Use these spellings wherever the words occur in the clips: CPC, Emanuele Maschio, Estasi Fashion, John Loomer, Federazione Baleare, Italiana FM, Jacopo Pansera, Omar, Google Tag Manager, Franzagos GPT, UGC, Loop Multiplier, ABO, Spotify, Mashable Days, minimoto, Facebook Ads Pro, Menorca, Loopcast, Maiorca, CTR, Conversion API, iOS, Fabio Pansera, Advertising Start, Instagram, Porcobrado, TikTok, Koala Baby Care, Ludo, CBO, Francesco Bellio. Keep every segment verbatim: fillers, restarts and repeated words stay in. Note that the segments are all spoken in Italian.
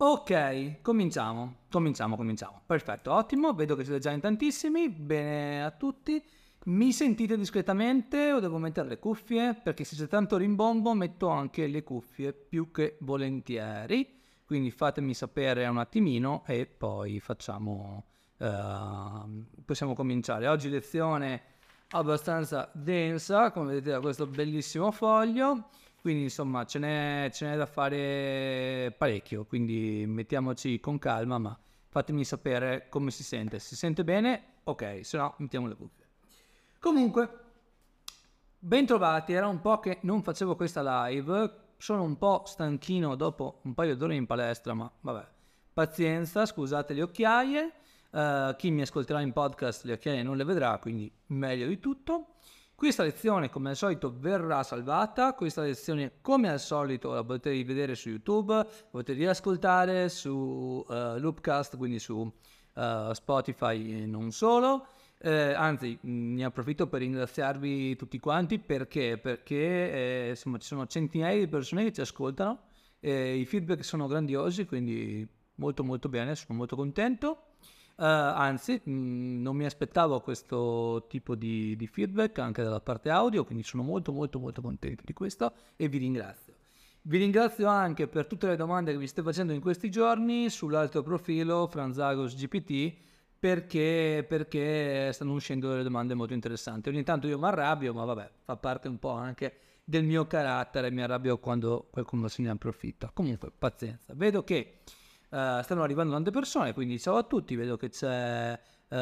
Ok, cominciamo, cominciamo, cominciamo. Perfetto, ottimo, vedo che siete già in tantissimi, bene a tutti. Mi sentite discretamente o devo mettere le cuffie? Perché se c'è tanto rimbombo metto anche le cuffie più che volentieri. Quindi fatemi sapere un attimino e poi facciamo, uh, possiamo cominciare. Oggi lezione abbastanza densa, come vedete da questo bellissimo foglio. Quindi insomma ce n'è ce n'è da fare parecchio, quindi mettiamoci con calma, ma fatemi sapere come si sente. Si sente bene? Ok, se no mettiamo le cuffie. Comunque, bentrovati, era un po' che non facevo questa live, sono un po' stanchino dopo un paio d'ore in palestra, ma vabbè, pazienza, scusate le occhiaie, uh, chi mi ascolterà in podcast le occhiaie non le vedrà, quindi meglio di tutto. Questa lezione come al solito verrà salvata, questa lezione come al solito la potete rivedere su YouTube, la potete riascoltare su uh, Loopcast, quindi su uh, Spotify e non solo. Eh, anzi, ne approfitto per ringraziarvi tutti quanti perché, perché eh, insomma, ci sono centinaia di persone che ci ascoltano, eh, i feedback sono grandiosi, quindi molto molto bene, sono molto contento. Eh, anzi, mh, non mi aspettavo questo tipo di, di feedback anche dalla parte audio, quindi sono molto molto molto contento di questo e vi ringrazio. Vi ringrazio anche per tutte le domande che vi state facendo in questi giorni sull'altro profilo Franzagos G P T. Perché, perché stanno uscendo delle domande molto interessanti. Ogni tanto io mi arrabbio, ma vabbè, fa parte un po' anche del mio carattere, mi arrabbio quando qualcuno se ne approfitta. Comunque, pazienza. Vedo che uh, stanno arrivando tante persone, quindi ciao a tutti. Vedo che c'è uh,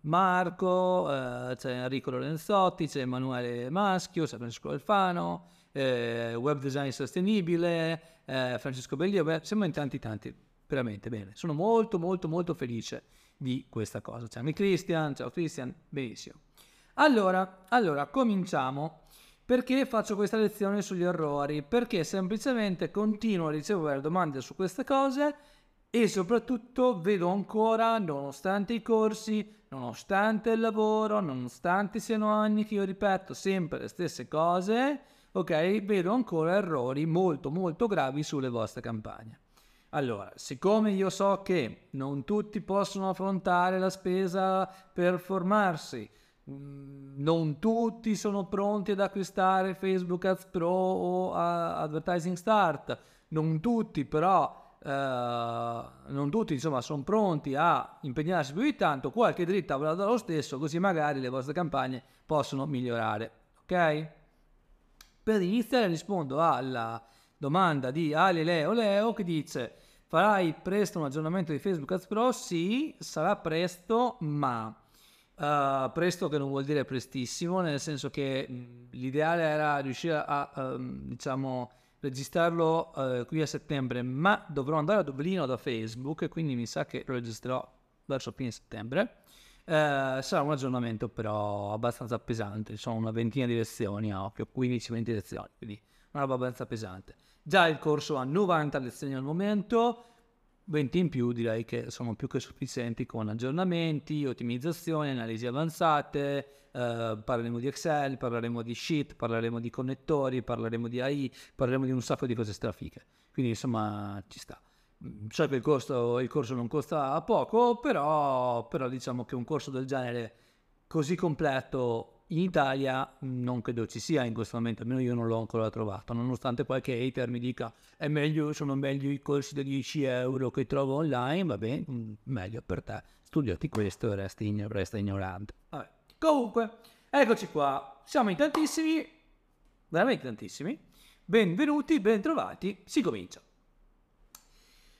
Marco, uh, c'è Enrico Lorenzotti, c'è Emanuele Maschio, c'è Francesco Alfano, eh, Web Design Sostenibile, eh, Francesco Bellio. Beh, siamo in tanti tanti. Veramente bene, sono molto molto molto felice di questa cosa. C'è anche Cristian, ciao Cristian, benissimo. Allora, allora cominciamo. Perché faccio questa lezione sugli errori? Perché semplicemente continuo a ricevere domande su queste cose e soprattutto vedo ancora, nonostante i corsi, nonostante il lavoro, nonostante siano anni che io ripeto sempre le stesse cose, ok, vedo ancora errori molto molto gravi sulle vostre campagne. Allora, siccome io so che non tutti possono affrontare la spesa per formarsi, non tutti sono pronti ad acquistare Facebook Ads Pro o Advertising Start, non tutti però, eh, non tutti insomma sono pronti a impegnarsi più di tanto, qualche dritta avrà lo stesso, così magari le vostre campagne possono migliorare, ok? Per iniziare rispondo alla domanda di Ale Leo Leo che dice: farai presto un aggiornamento di Facebook Ads Pro? Sì, sarà presto, ma uh, presto che non vuol dire prestissimo, nel senso che mh, l'ideale era riuscire a um, diciamo registrarlo uh, qui a settembre, ma dovrò andare a Dublino da Facebook e quindi mi sa che lo registrerò verso fine settembre. Uh, sarà un aggiornamento però abbastanza pesante, sono una ventina di lezioni a occhio, quindici venti lezioni, quindi una roba abbastanza pesante. Già il corso ha novanta lezioni al momento, venti in più direi che sono più che sufficienti con aggiornamenti, ottimizzazioni, analisi avanzate, eh, parleremo di Excel, parleremo di Sheet, parleremo di connettori, parleremo di A I, parleremo di un sacco di cose strafiche. Quindi insomma ci sta. So che il corso, il corso non costa poco, però, però diciamo che un corso del genere così completo in Italia non credo ci sia in questo momento, almeno io non l'ho ancora trovato, nonostante qualche hater mi dica è meglio, sono meglio i corsi da dieci euro che trovo online, va bene, meglio per te, studiati questo e resta ignorante. Vabbè. Comunque, eccoci qua, siamo in tantissimi, veramente tantissimi, benvenuti, bentrovati, si comincia.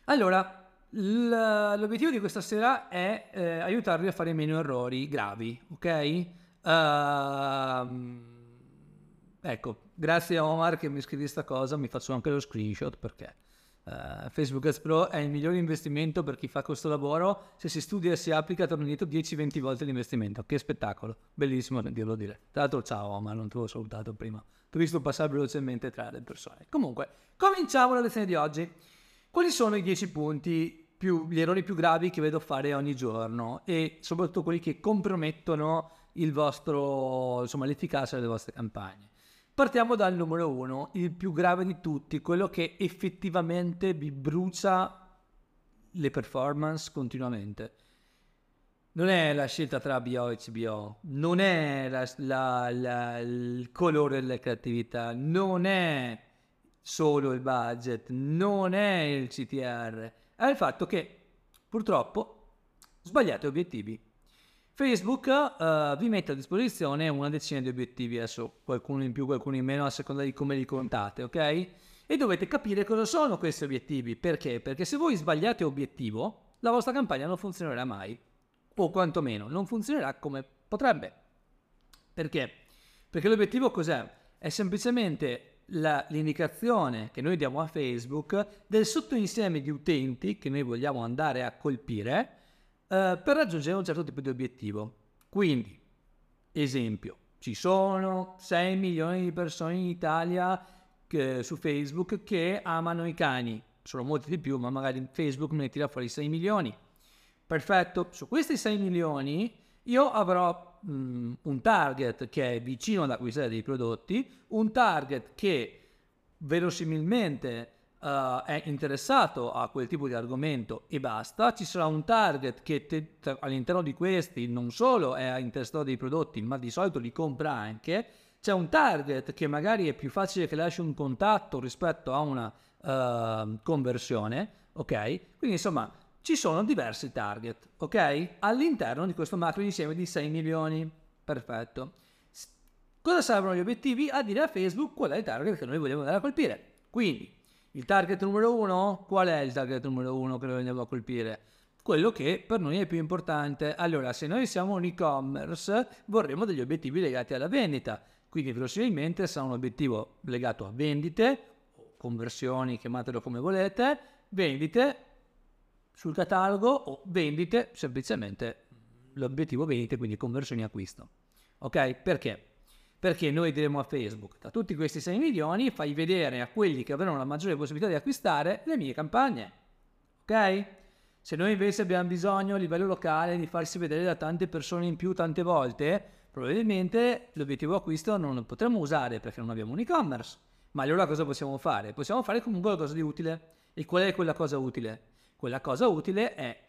Allora, l'obiettivo di questa sera è eh, aiutarvi a fare meno errori gravi, ok? Uh, ecco, grazie a Omar che mi scrive questa cosa, mi faccio anche lo screenshot perché uh, Facebook Ads Pro è il miglior investimento per chi fa questo lavoro, se si studia e si applica torna indietro dieci venti volte l'investimento, che spettacolo, bellissimo sentirlo dire. Tra l'altro ciao Omar, non ti avevo salutato prima, ti ho visto passare velocemente tra le persone. Comunque, cominciamo la lezione di oggi. Quali sono i dieci punti più, gli errori più gravi che vedo fare ogni giorno e soprattutto quelli che compromettono il vostro, insomma, l'efficacia delle vostre campagne? Partiamo dal numero uno, il più grave di tutti, quello che effettivamente vi brucia le performance continuamente. Non è la scelta tra B O e C B O, non è la, la, la, il colore della creatività, non è solo il budget, non è il C T R, è il fatto che purtroppo sbagliate obiettivi. Facebook uh, vi mette a disposizione una decina di obiettivi, adesso qualcuno in più, qualcuno in meno, a seconda di come li contate, ok? E dovete capire cosa sono questi obiettivi, perché? Perché se voi sbagliate obiettivo, la vostra campagna non funzionerà mai. O quantomeno non funzionerà come potrebbe. Perché? Perché l'obiettivo cos'è? È semplicemente la, l'indicazione che noi diamo a Facebook del sottoinsieme di utenti che noi vogliamo andare a colpire eh, per raggiungere un certo tipo di obiettivo. Quindi, esempio, ci sono sei milioni di persone in Italia che, su Facebook che amano i cani. Sono molti di più, ma magari Facebook me ne tira fuori sei milioni. Perfetto, su questi sei milioni io avrò mh, un target che è vicino ad acquistare dei prodotti, un target che verosimilmente uh, è interessato a quel tipo di argomento e basta. Ci sarà un target che te, tra, all'interno di questi non solo è interessato dei prodotti, ma di solito li compra anche. C'è un target che magari è più facile che lasci un contatto rispetto a una uh, conversione, ok? Quindi insomma... ci sono diversi target, ok? All'interno di questo macro insieme di sei milioni. Perfetto. Cosa servono gli obiettivi? A dire a Facebook qual è il target che noi vogliamo andare a colpire. Quindi, il target numero uno, qual è il target numero uno che noi andiamo a colpire? Quello che per noi è più importante. Allora, se noi siamo un e-commerce, vorremmo degli obiettivi legati alla vendita. Quindi, verosimilmente, sarà un obiettivo legato a vendite, conversioni, chiamatelo come volete, vendite, sul catalogo o vendite, semplicemente l'obiettivo vendite, quindi conversioni e acquisto. Ok? Perché? Perché noi diremo a Facebook, da tutti questi sei milioni fai vedere a quelli che avranno la maggiore possibilità di acquistare le mie campagne. Ok? Se noi invece abbiamo bisogno a livello locale di farsi vedere da tante persone in più tante volte, probabilmente l'obiettivo acquisto non lo potremo usare perché non abbiamo un e-commerce. Ma allora cosa possiamo fare? Possiamo fare comunque qualcosa di utile. E qual è quella cosa utile? Quella cosa utile è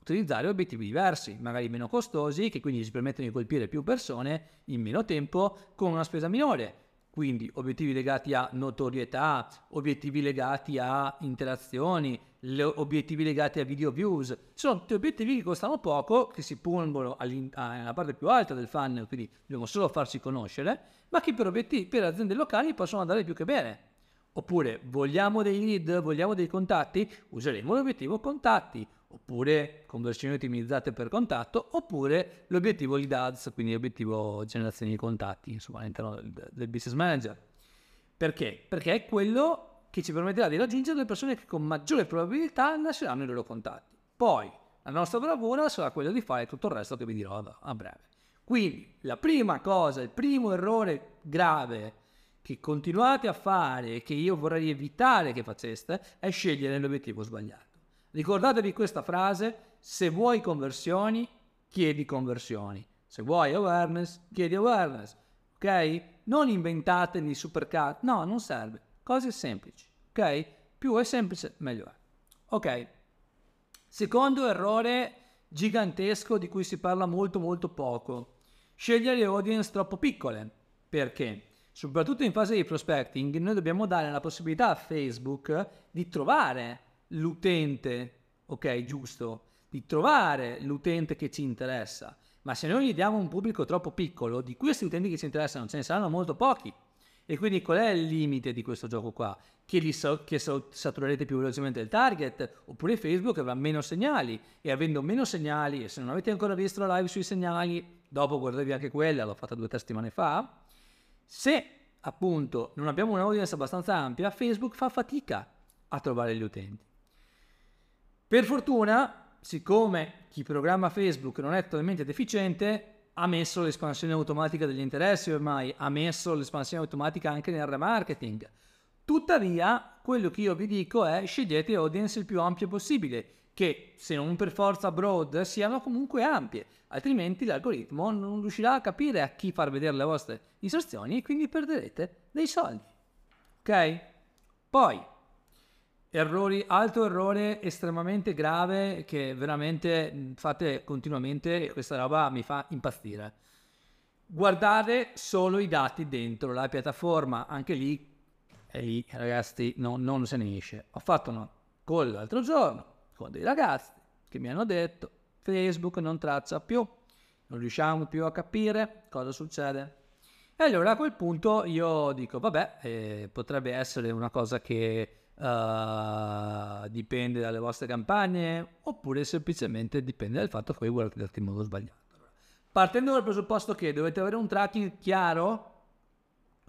utilizzare obiettivi diversi, magari meno costosi, che quindi ci permettono di colpire più persone in meno tempo con una spesa minore. Quindi obiettivi legati a notorietà, obiettivi legati a interazioni, obiettivi legati a video views. Sono tutti obiettivi che costano poco, che si pongono alla parte più alta del funnel, quindi dobbiamo solo farci conoscere, ma che per, obiettivi, per aziende locali possono andare più che bene. Oppure vogliamo dei lead, vogliamo dei contatti, useremo l'obiettivo contatti, oppure conversioni ottimizzate per contatto, oppure l'obiettivo lead ads, quindi l'obiettivo generazione di contatti, insomma all'interno del, del business manager. Perché? Perché è quello che ci permetterà di raggiungere le persone che con maggiore probabilità lasceranno i loro contatti. Poi la nostra bravura sarà quella di fare tutto il resto che vi dirò a breve. Quindi la prima cosa, il primo errore grave che continuate a fare, che io vorrei evitare che faceste, è scegliere l'obiettivo sbagliato. Ricordatevi questa frase: se vuoi conversioni, chiedi conversioni. Se vuoi awareness, chiedi awareness. Ok? Non inventatevi supercar, no, non serve. Cose semplici, ok? Più è semplice, meglio è. Ok. Secondo errore gigantesco di cui si parla molto molto poco: scegliere audience troppo piccole. Perché? Soprattutto in fase di prospecting noi dobbiamo dare la possibilità a Facebook di trovare l'utente, ok, giusto, di trovare l'utente che ci interessa, ma se noi gli diamo un pubblico troppo piccolo, di questi utenti che ci interessano ce ne saranno molto pochi. E quindi qual è il limite di questo gioco qua? Che, li so, che so, saturerete più velocemente il target, oppure Facebook avrà meno segnali, e avendo meno segnali, e se non avete ancora visto la live sui segnali, dopo guardatevi anche quella, l'ho fatta due o tre settimane fa. Se appunto non abbiamo un'audience abbastanza ampia, Facebook fa fatica a trovare gli utenti. Per fortuna, siccome chi programma Facebook non è totalmente deficiente, ha messo l'espansione automatica degli interessi ormai, ha messo l'espansione automatica anche nel remarketing. Tuttavia, quello che io vi dico è: scegliete audience il più ampie possibile, che se non per forza broad siano comunque ampie, altrimenti l'algoritmo non riuscirà a capire a chi far vedere le vostre inserzioni e quindi perderete dei soldi. Ok? Poi, errori, altro errore estremamente grave che veramente fate continuamente e questa roba mi fa impazzire. Guardare solo i dati dentro la piattaforma, anche lì. E lì, ragazzi, no, non se ne esce. Ho fatto una call l'altro giorno con dei ragazzi che mi hanno detto: Facebook non traccia più, non riusciamo più a capire cosa succede. E allora a quel punto io dico: vabbè, eh, potrebbe essere una cosa che uh, dipende dalle vostre campagne, oppure semplicemente dipende dal fatto che voi guardate in modo sbagliato. Allora, partendo dal presupposto che dovete avere un tracking chiaro,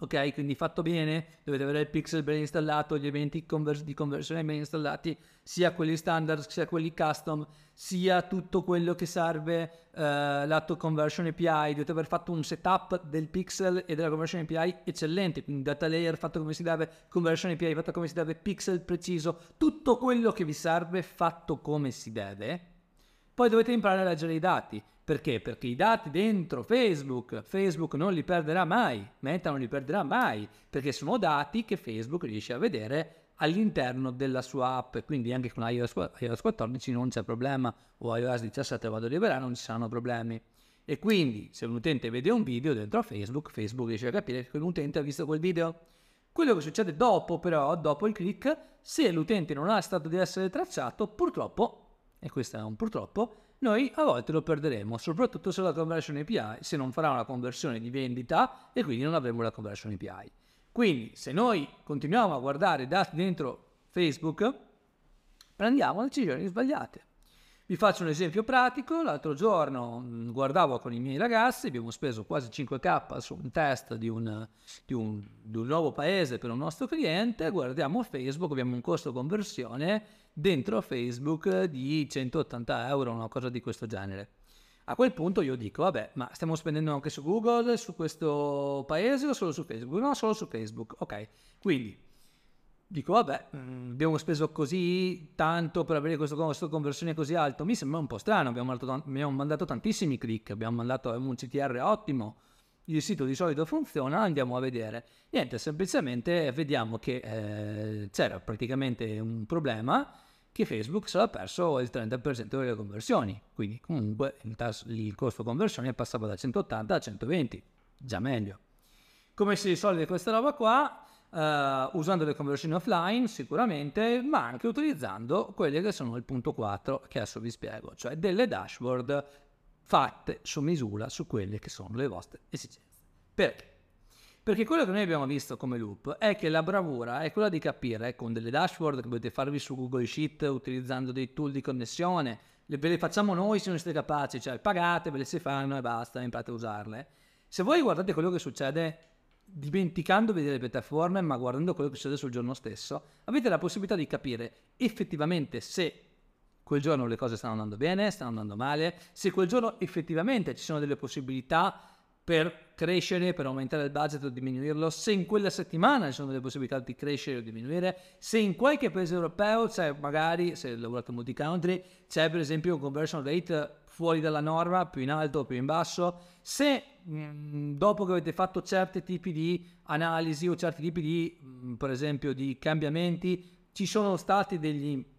ok, quindi fatto bene, dovete avere il pixel ben installato, gli eventi convers- di conversione ben installati, sia quelli standard, sia quelli custom, sia tutto quello che serve eh, lato Conversion A P I. Dovete aver fatto un setup del pixel e della Conversion A P I eccellente, quindi data layer fatto come si deve, Conversion A P I fatto come si deve, pixel preciso, tutto quello che vi serve fatto come si deve. Poi dovete imparare a leggere i dati. Perché? Perché i dati dentro Facebook, Facebook non li perderà mai, Meta non li perderà mai, perché sono dati che Facebook riesce a vedere all'interno della sua app, quindi anche con iOS quattordici non c'è problema, o iOS diciassette vado libera, non ci saranno problemi. E quindi se un utente vede un video dentro a Facebook, Facebook riesce a capire che quell'utente ha visto quel video. Quello che succede dopo però, dopo il click, se l'utente non ha stato di essere tracciato, purtroppo, e questo è un purtroppo, noi a volte lo perderemo, soprattutto se la Conversion A P I, se non farà una conversione di vendita e quindi non avremo la Conversion A P I. Quindi se noi continuiamo a guardare dati dentro Facebook, prendiamo decisioni sbagliate. Vi faccio un esempio pratico: l'altro giorno guardavo con i miei ragazzi, abbiamo speso quasi cinque K su un test di un, di un, di un nuovo paese per un nostro cliente. Guardiamo Facebook, abbiamo un costo conversione dentro Facebook di centottanta euro, una cosa di questo genere. A quel punto io dico: vabbè, ma stiamo spendendo anche su Google, su questo paese o solo su Facebook? No, solo su Facebook. Ok, quindi dico: vabbè, abbiamo speso così tanto per avere questo costo conversione così alto, mi sembra un po' strano, abbiamo, t- abbiamo mandato tantissimi click, abbiamo mandato un C T R ottimo, il sito di solito funziona, andiamo a vedere. Niente, semplicemente vediamo che eh, c'era praticamente un problema, che Facebook si era perso il trenta per cento delle conversioni, quindi comunque il, tas- il costo conversione passava da centottanta a centoventi, già meglio. Come si risolve questa roba qua? Uh, usando le conversioni offline sicuramente, ma anche utilizzando quelle che sono il punto quattro che adesso vi spiego, cioè delle dashboard fatte su misura su quelle che sono le vostre esigenze. Perché? Perché quello che noi abbiamo visto come loop è che la bravura è quella di capire, con delle dashboard che potete farvi su Google Sheet utilizzando dei tool di connessione, le, ve le facciamo noi se non siete capaci, cioè pagate, ve le si fanno e basta, imparate a usarle. Se voi guardate quello che succede dimenticandovi delle piattaforme ma guardando quello che succede sul giorno stesso, avete la possibilità di capire effettivamente se quel giorno le cose stanno andando bene, stanno andando male, se quel giorno effettivamente ci sono delle possibilità per crescere, per aumentare il budget o diminuirlo, se in quella settimana ci sono delle possibilità di crescere o diminuire, se in qualche paese europeo c'è, magari se lavorate in multi country, c'è per esempio un conversion rate fuori dalla norma, più in alto o più in basso, se mh, dopo che avete fatto certi tipi di analisi o certi tipi di mh, per esempio di cambiamenti ci sono stati degli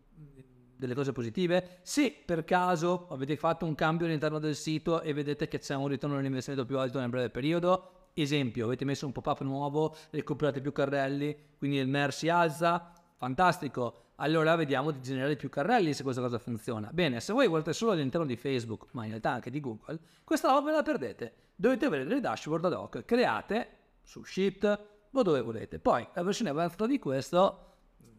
delle cose positive, se per caso avete fatto un cambio all'interno del sito e vedete che c'è un ritorno all'investimento più alto nel breve periodo, esempio, avete messo un pop-up nuovo, recuperate più carrelli, quindi il mer si alza, fantastico, allora vediamo di generare più carrelli se questa cosa funziona. Bene, se voi guardate solo all'interno di Facebook, ma in realtà anche di Google, questa roba ve la perdete, dovete avere delle dashboard ad hoc, create su Sheet o dove volete. Poi la versione avanzata di questo,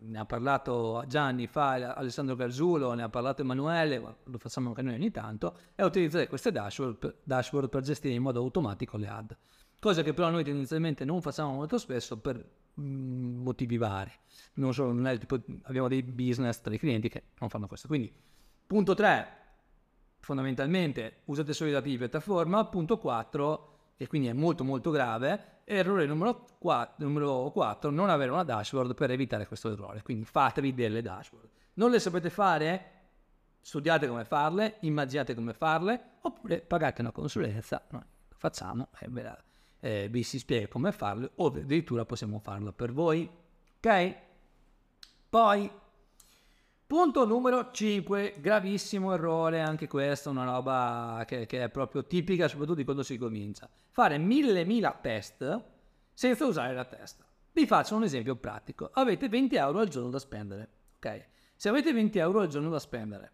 ne ha parlato Gianni fa, Alessandro Gargiulo, ne ha parlato Emanuele, lo facciamo anche noi ogni tanto, è utilizzare queste dashboard per, dashboard per gestire in modo automatico le ad, cosa che però noi tendenzialmente non facciamo molto spesso per mm, motivi vari, non solo, non è, tipo, abbiamo dei business tra i clienti che non fanno questo. Quindi punto tre, fondamentalmente usate solo i dati di piattaforma. Punto quattro, e quindi è molto molto grave. Errore numero quattro, numero quattro, non avere una dashboard per evitare questo errore. Quindi fatevi delle dashboard. Non le sapete fare? Studiate come farle, immaginate come farle, oppure pagate una consulenza, noi facciamo e ve la, eh, vi si spiega come farle, o addirittura possiamo farlo per voi. Ok? Poi, punto numero cinque, gravissimo errore, anche questa è una roba che, che è proprio tipica, soprattutto di quando si comincia. Fare mille mila test senza usare la testa. Vi faccio un esempio pratico. Avete venti euro al giorno da spendere. Ok? Se avete venti euro al giorno da spendere,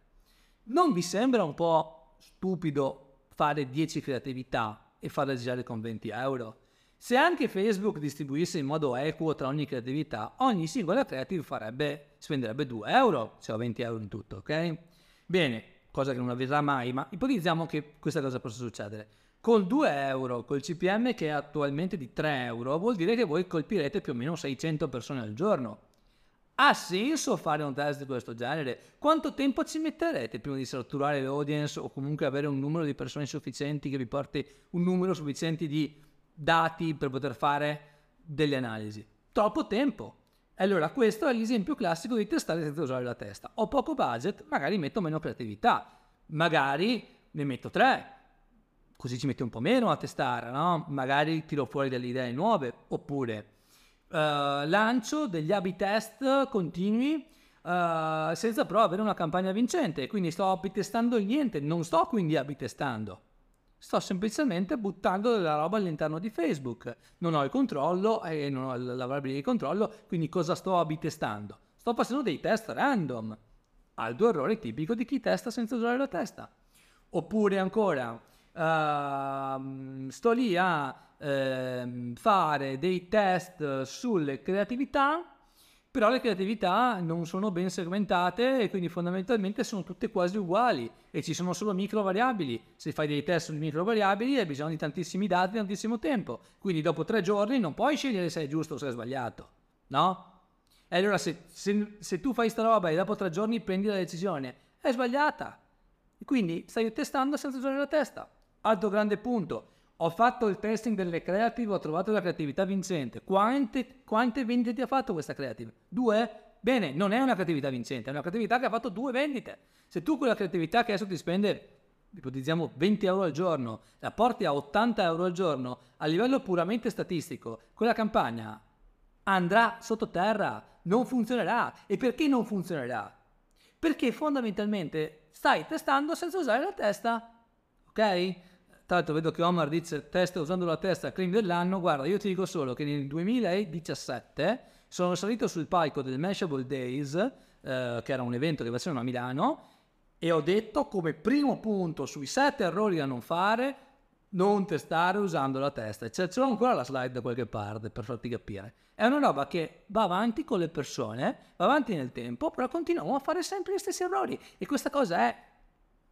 non vi sembra un po' stupido fare dieci creatività e farle girare con venti euro? Se anche Facebook distribuisse in modo equo tra ogni creatività, ogni singola creative farebbe, spenderebbe due euro, cioè venti euro in tutto, ok? Bene, cosa che non avverrà mai, ma ipotizziamo che questa cosa possa succedere. Con due euro, col C P M che è attualmente di tre euro, vuol dire che voi colpirete più o meno seicento persone al giorno. Ha senso fare un test di questo genere? Quanto tempo ci metterete prima di strutturare l'audience o comunque avere un numero di persone sufficienti che vi porti un numero sufficiente di dati per poter fare delle analisi? Troppo tempo. Allora questo è l'esempio classico di testare senza usare la testa. Ho poco budget, magari metto meno creatività, magari ne metto tre, così ci metto un po' meno a testare, no? Magari tiro fuori delle idee nuove, oppure... Uh, lancio degli A B test continui uh, senza però avere una campagna vincente, quindi sto A B testando niente, non sto quindi A B testando, sto semplicemente buttando della roba all'interno di Facebook, non ho il controllo e eh, non ho la variabile di controllo, quindi cosa sto A B testando? Sto facendo dei test random, altro errore tipico di chi testa senza usare la testa. Oppure ancora uh, sto lì a fare dei test sulle creatività, però le creatività non sono ben segmentate e quindi fondamentalmente sono tutte quasi uguali e ci sono solo micro variabili. Se fai dei test sulle micro variabili hai bisogno di tantissimi dati, tantissimo tempo, quindi dopo tre giorni non puoi scegliere se è giusto o se è sbagliato, no? E allora se, se, se tu fai sta roba e dopo tre giorni prendi la decisione è sbagliata, quindi stai testando senza usare la testa. Altro grande punto: ho fatto il testing delle creative, ho trovato la creatività vincente. Quante, quante vendite ha fatto questa creative? Due? Bene, non è una creatività vincente, è una creatività che ha fatto due vendite. Se tu quella creatività che adesso ti spende, ipotizziamo venti euro al giorno, la porti a ottanta euro al giorno, a livello puramente statistico, quella campagna andrà sottoterra, non funzionerà. E perché non funzionerà? Perché fondamentalmente stai testando senza usare la testa, ok? Tra l'altro vedo che Omar dice testa usando la testa, claim dell'anno. Guarda, io ti dico solo che nel duemiladiciassette sono salito sul palco del Mashable Days, eh, che era un evento che facevano a Milano, e ho detto come primo punto sui sette errori da non fare, non testare usando la testa. Cioè, ce l'ho ancora la slide da qualche parte per farti capire. È una roba che va avanti con le persone, va avanti nel tempo, però continuiamo a fare sempre gli stessi errori e questa cosa è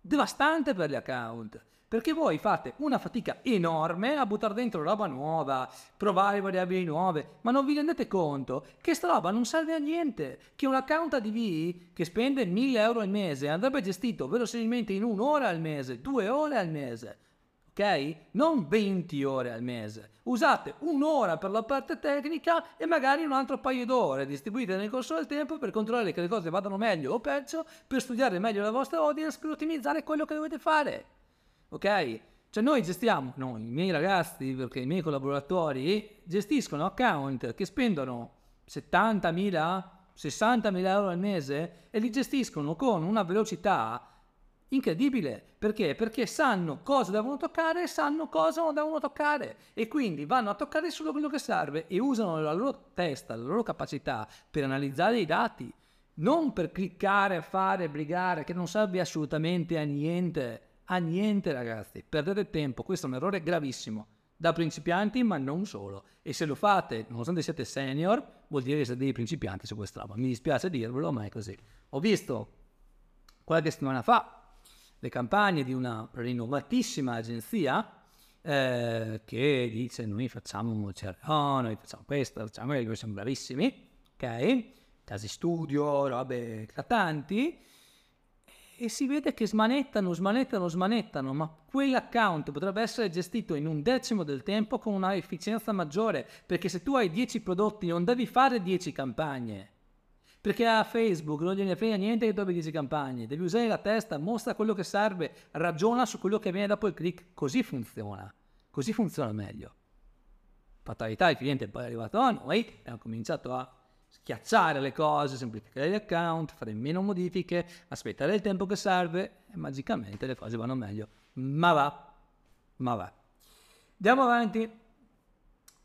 devastante per gli account, perché voi fate una fatica enorme a buttare dentro roba nuova, provare variabili nuove, ma non vi rendete conto che sta roba non serve a niente, che un account A D V che spende mille euro al mese andrebbe gestito verosimilmente in un'ora al mese, due ore al mese, ok? Non venti ore al mese. Usate un'ora per la parte tecnica e magari un altro paio d'ore distribuite nel corso del tempo per controllare che le cose vadano meglio o peggio, per studiare meglio la vostra audience, per ottimizzare quello che dovete fare. Ok? Cioè noi gestiamo, noi, i miei ragazzi, perché i miei collaboratori gestiscono account che spendono settantamila, sessantamila euro al mese e li gestiscono con una velocità incredibile. Perché? Perché sanno cosa devono toccare e sanno cosa non devono toccare e quindi vanno a toccare solo quello che serve e usano la loro testa, la loro capacità per analizzare i dati, non per cliccare, fare, brigare, che non serve assolutamente a niente. A niente ragazzi, perdete tempo, questo è un errore gravissimo, da principianti ma non solo, e se lo fate nonostante siate senior vuol dire che siete dei principianti su questa roba, mi dispiace dirvelo ma è così. Ho visto qualche settimana fa le campagne di una rinnovatissima agenzia eh, che dice noi facciamo un certo, noi facciamo questo, facciamo quello, siamo bravissimi, ok? Casi studio, robe eclatanti. e si vede che smanettano, smanettano, smanettano, ma quell'account potrebbe essere gestito in un decimo del tempo con una efficienza maggiore, perché se tu hai dieci prodotti non devi fare dieci campagne, perché a Facebook non gliene frega niente che tu abbia dieci campagne, devi usare la testa, mostra quello che serve, ragiona su quello che viene dopo il click, così funziona, così funziona meglio. Fatalità, il cliente è poi arrivato a noi e ha cominciato a schiacciare le cose, semplificare gli account, fare meno modifiche, aspettare il tempo che serve e magicamente le cose vanno meglio. Ma va, ma va. Andiamo avanti.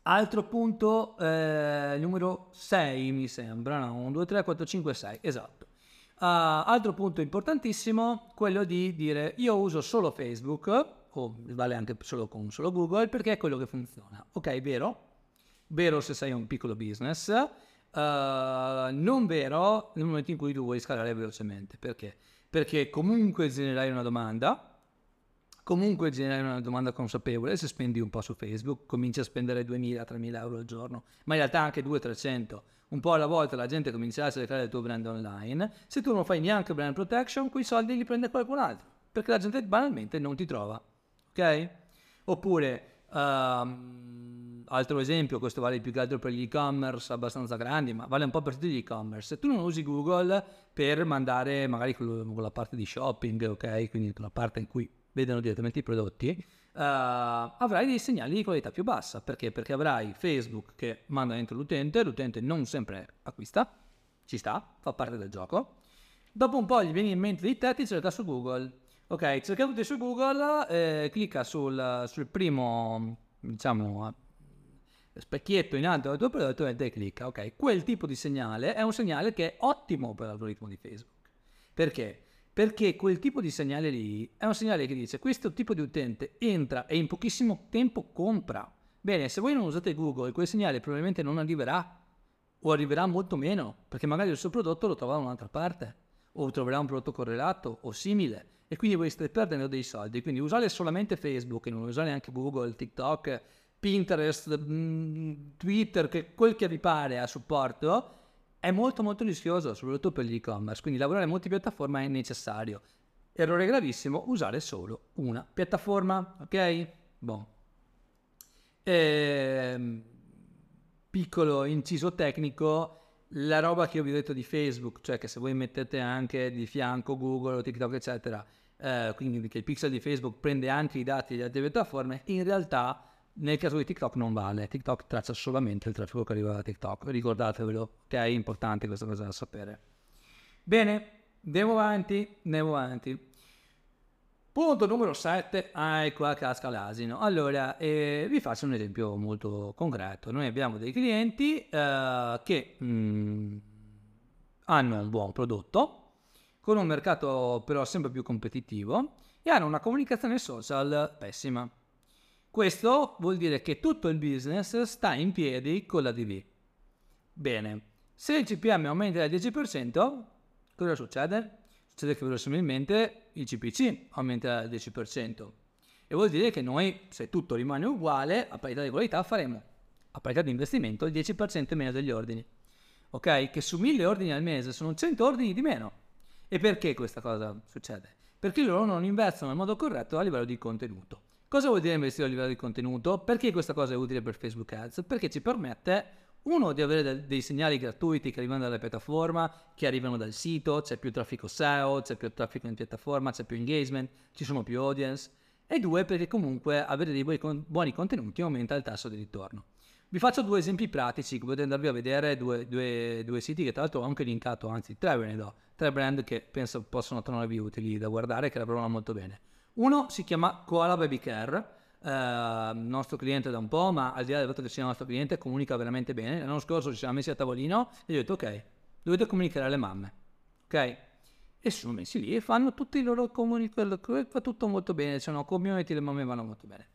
Altro punto, eh, numero sei mi sembra, no? uno, due, tre, quattro, cinque, sei, esatto. Uh, altro punto importantissimo, quello di dire io uso solo Facebook, o vale anche solo con solo Google, perché è quello che funziona. Ok, vero? Vero se sei un piccolo business. Uh, non vero nel momento in cui tu vuoi scalare velocemente, perché? Perché comunque generare una domanda, comunque generare una domanda consapevole, se spendi un po' su Facebook, cominci a spendere duemila, tremila euro al giorno, ma in realtà anche duecento, trecento, un po' alla volta la gente comincerà a cercare il tuo brand online, se tu non fai neanche brand protection, quei soldi li prende qualcun altro, perché la gente banalmente non ti trova, ok? Oppure... Um, altro esempio, questo vale più che altro per gli e-commerce abbastanza grandi, ma vale un po' per tutti gli e-commerce. Se tu non usi Google per mandare magari con la parte di shopping, ok, quindi con la parte in cui vedono direttamente i prodotti, uh, avrai dei segnali di qualità più bassa. Perché? Perché avrai Facebook che manda dentro l'utente, l'utente non sempre acquista, ci sta, fa parte del gioco. Dopo un po' gli viene in mente di te, ti cerca su Google. Ok, cercatoti su Google, eh, clicca sul, sul primo, diciamo, specchietto in alto del tuo prodotto e te clicca. Ok, quel tipo di segnale è un segnale che è ottimo per l'algoritmo di Facebook. Perché? Perché quel tipo di segnale lì è un segnale che dice questo tipo di utente entra e in pochissimo tempo compra. Bene, se voi non usate Google, quel segnale probabilmente non arriverà o arriverà molto meno, perché magari il suo prodotto lo troverà da un'altra parte o troverà un prodotto correlato o simile. E quindi voi state perdendo dei soldi, quindi usare solamente Facebook e non usare anche Google, TikTok, Pinterest, Twitter, che quel che vi pare a supporto, è molto molto rischioso, soprattutto per gli e-commerce, quindi lavorare in multipiattaforma è necessario. Errore gravissimo, usare solo una piattaforma, ok? Bon. E... piccolo inciso tecnico. La roba che io vi ho detto di Facebook, cioè che se voi mettete anche di fianco Google o TikTok eccetera, eh, quindi che il pixel di Facebook prende anche i dati delle altre piattaforme, in realtà nel caso di TikTok non vale, TikTok traccia solamente il traffico che arriva da TikTok, ricordatevelo che è importante questa cosa da sapere. Bene, andiamo avanti, andiamo avanti. Punto numero sette, ah, ecco qua casca l'asino. Allora, eh, vi faccio un esempio molto concreto. Noi abbiamo dei clienti eh, che mh, hanno un buon prodotto, con un mercato però sempre più competitivo, e hanno una comunicazione social pessima. Questo vuol dire che tutto il business sta in piedi con la D V. Bene, se il C P M aumenta del dieci per cento, cosa succede? Succede che verosimilmente il C P C aumenterà del dieci per cento e vuol dire che noi, se tutto rimane uguale, a parità di qualità faremo a parità di investimento il dieci per cento meno degli ordini, ok? Che su mille ordini al mese sono cento ordini di meno. E perché questa cosa succede? Perché loro non investono nel modo corretto a livello di contenuto. Cosa vuol dire investire a livello di contenuto? Perché questa cosa è utile per Facebook Ads? Perché ci permette... uno, di avere dei segnali gratuiti che arrivano dalla piattaforma, che arrivano dal sito, c'è più traffico S E O, c'è più traffico in piattaforma, c'è più engagement, ci sono più audience. E due, perché comunque avere dei buoni contenuti aumenta il tasso di ritorno. Vi faccio due esempi pratici, potete andarvi a vedere due, due, due siti che tra l'altro ho anche linkato, anzi tre ve ne do, tre brand che penso possono tornarvi utili da guardare, che lavorano molto bene. Uno si chiama Koala Baby Care. Uh, nostro cliente da un po', ma al di là del fatto che sia nostro cliente comunica veramente bene. L'anno scorso ci siamo messi a tavolino e gli ho detto ok, dovete comunicare alle mamme, ok? E sono messi lì e fanno tutti i loro comunicazioni, fa tutto molto bene, c'è una community, le mamme vanno molto bene.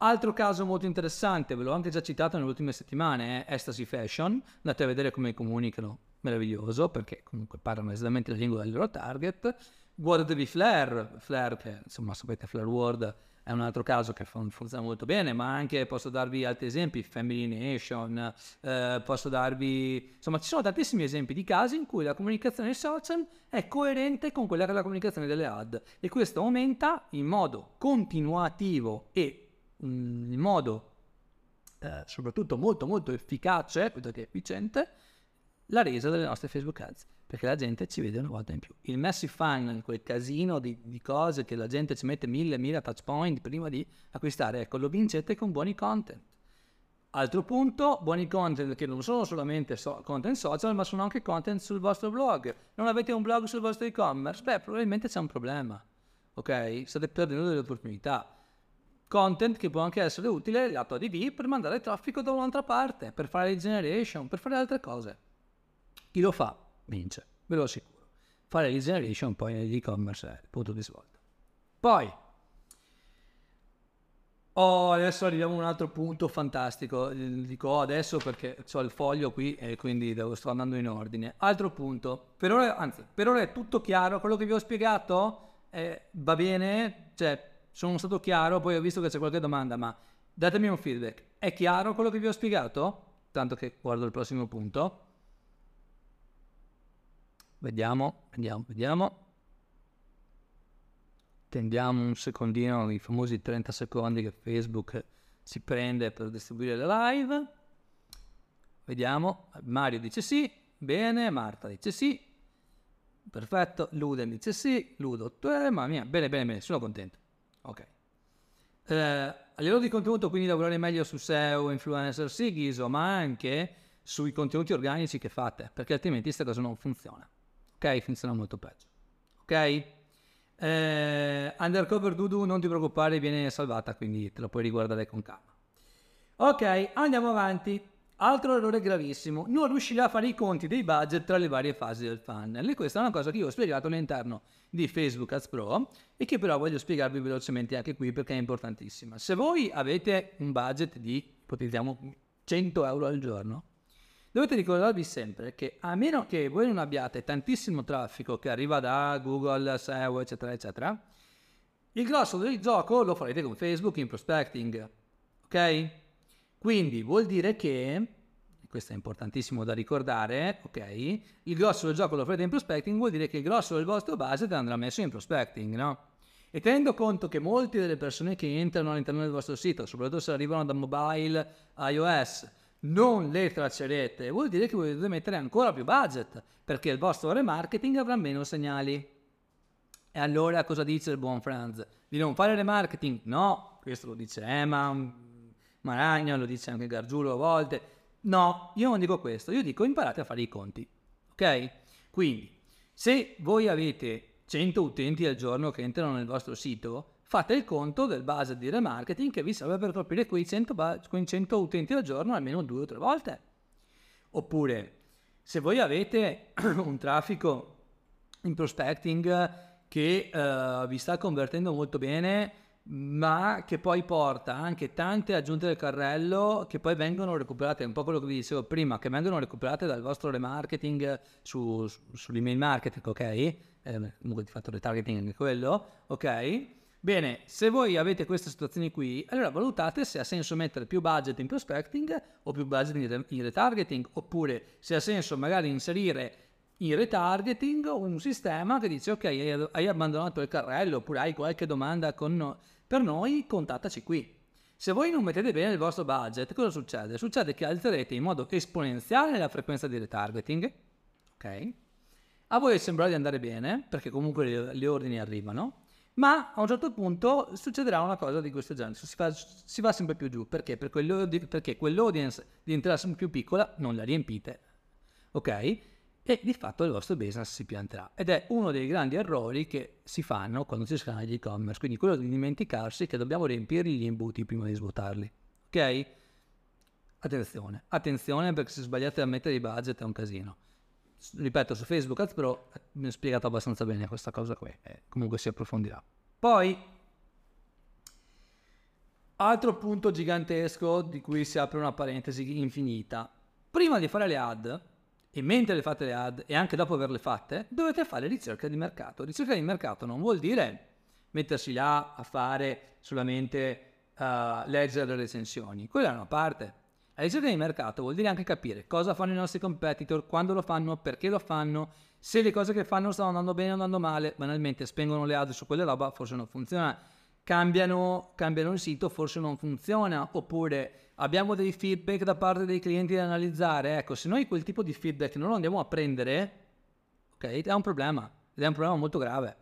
Altro caso molto interessante, ve l'ho anche già citato nelle ultime settimane, è Estasi Fashion. Andate a vedere come comunicano, meraviglioso, perché comunque parlano esattamente la lingua del loro target. Guardatevi Flare, Flare che insomma sapete, Flare World è un altro caso che funziona molto bene, ma anche posso darvi altri esempi, Family Nation, eh, posso darvi, insomma ci sono tantissimi esempi di casi in cui la comunicazione social è coerente con quella che è la comunicazione delle ad, e questo aumenta in modo continuativo e in modo eh, soprattutto molto molto efficace, piuttosto che efficiente, la resa delle nostre Facebook Ads, perché la gente ci vede una volta in più. Il massive funnel, quel casino di, di cose che la gente ci mette mille, mille touch point prima di acquistare, ecco, lo vincete con buoni content. Altro punto, buoni content che non sono solamente so- content social, ma sono anche content sul vostro blog. Non avete un blog sul vostro e-commerce? Beh, probabilmente c'è un problema, ok? State perdendo delle opportunità. Content che può anche essere utile lato A D V per mandare traffico da un'altra parte, per fare generation, per fare altre cose. Chi lo fa vince, ve lo assicuro. Fare lead generation poi nell'e-commerce è il punto di svolta. Poi, oh, adesso arriviamo a un altro punto fantastico. Dico adesso perché ho il foglio qui e quindi devo, sto andando in ordine. Altro punto, per ora, anzi, per ora è tutto chiaro. Quello che vi ho spiegato eh, va bene, cioè sono stato chiaro. Poi ho visto che c'è qualche domanda, ma datemi un feedback. È chiaro quello che vi ho spiegato? Tanto che guardo il prossimo punto. Vediamo, vediamo, vediamo. Tendiamo un secondino, i famosi trenta secondi che Facebook si prende per distribuire la live. Vediamo, Mario dice sì, bene, Marta dice sì, perfetto, Luden dice sì, Ludo, eh, mamma mia, bene, bene, bene, sono contento. Ok. Eh, a livello di contenuto, quindi lavorare meglio su S E O, influencer, sì, Ghiso, ma anche sui contenuti organici che fate, perché altrimenti questa cosa non funziona. Ok, funziona molto peggio. Ok, eh, Undercover Dudu, non ti preoccupare, viene salvata, quindi te la puoi riguardare con calma. Ok, andiamo avanti. Altro errore gravissimo, non riuscirà a fare i conti dei budget tra le varie fasi del funnel, e questa è una cosa che io ho spiegato all'interno di Facebook Ads Pro e che però voglio spiegarvi velocemente anche qui perché è importantissima. Se voi avete un budget di, ipotizziamo, cento euro al giorno, dovete ricordarvi sempre che, a meno che voi non abbiate tantissimo traffico che arriva da Google, S E O, eccetera, eccetera, il grosso del gioco lo farete con Facebook in prospecting, ok? Quindi vuol dire che, questo è importantissimo da ricordare, ok? Il grosso del gioco lo farete in prospecting, vuol dire che il grosso del vostro budget andrà messo in prospecting, no? E tenendo conto che molte delle persone che entrano all'interno del vostro sito, soprattutto se arrivano da mobile, iOS, non le traccerete, vuol dire che voi dovete mettere ancora più budget, perché il vostro remarketing avrà meno segnali. E allora cosa dice il buon Franz? Di non fare remarketing? No, questo lo dice Emma, Maragna, lo dice anche Gargiulo a volte. No, io non dico questo, io dico imparate a fare i conti, ok? Quindi, se voi avete cento utenti al giorno che entrano nel vostro sito, fate il conto del budget di remarketing che vi serve per coprire quei cento utenti al giorno almeno due o tre volte. Oppure, se voi avete un traffico in prospecting che uh, vi sta convertendo molto bene, ma che poi porta anche tante aggiunte del carrello che poi vengono recuperate, un po' quello che vi dicevo prima, che vengono recuperate dal vostro remarketing su, su, sull'email marketing, ok? Eh, comunque di fatto retargeting anche quello, ok? Bene, se voi avete queste situazioni qui, allora valutate se ha senso mettere più budget in prospecting o più budget in retargeting, oppure se ha senso magari inserire in retargeting un sistema che dice ok, hai abbandonato il carrello oppure hai qualche domanda con no- per noi, contattaci qui. Se voi non mettete bene il vostro budget, cosa succede? Succede che alterete in modo esponenziale la frequenza di retargeting, ok? A voi sembra di andare bene, perché comunque gli ordini arrivano, ma a un certo punto succederà una cosa di questo genere, si, fa, si va sempre più giù, perché? Per quell'audi- perché quell'audience diventerà sempre più piccola, non la riempite, ok? E di fatto il vostro business si pianterà, ed è uno dei grandi errori che si fanno quando si scanna gli e-commerce, quindi quello di dimenticarsi che dobbiamo riempirgli gli imbuti prima di svuotarli, ok? Attenzione, attenzione perché se sbagliate a mettere i budget è un casino. Ripeto, su Facebook Ads Pro mi ho spiegato abbastanza bene questa cosa qui, eh, comunque si approfondirà. Poi, altro punto gigantesco di cui si apre una parentesi infinita. Prima di fare le ad, e mentre le fate le ad, e anche dopo averle fatte, dovete fare ricerca di mercato. Ricerca di mercato non vuol dire mettersi là a fare solamente uh, leggere le recensioni. Quella è una parte. La ricerca di mercato vuol dire anche capire cosa fanno i nostri competitor, quando lo fanno, perché lo fanno, se le cose che fanno stanno andando bene o andando male. Banalmente spengono le ad su quelle roba, forse non funziona, cambiano, cambiano il sito, forse non funziona, oppure abbiamo dei feedback da parte dei clienti da analizzare. Ecco, se noi quel tipo di feedback non lo andiamo a prendere, ok, è un problema, ed è un problema molto grave,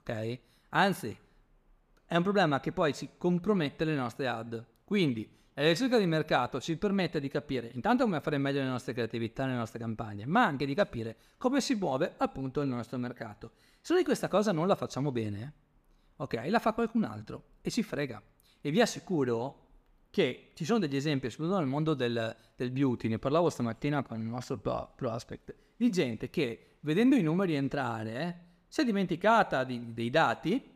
ok? Anzi, è un problema che poi si compromette le nostre ad. Quindi la ricerca di mercato ci permette di capire intanto come fare meglio le nostre creatività, le nostre campagne, ma anche di capire come si muove appunto il nostro mercato. Se noi questa cosa non la facciamo bene, ok, la fa qualcun altro e ci frega. E vi assicuro che ci sono degli esempi, soprattutto nel mondo del, del beauty, ne parlavo stamattina con il nostro pro, prospect, di gente che vedendo i numeri entrare si è dimenticata di, dei dati,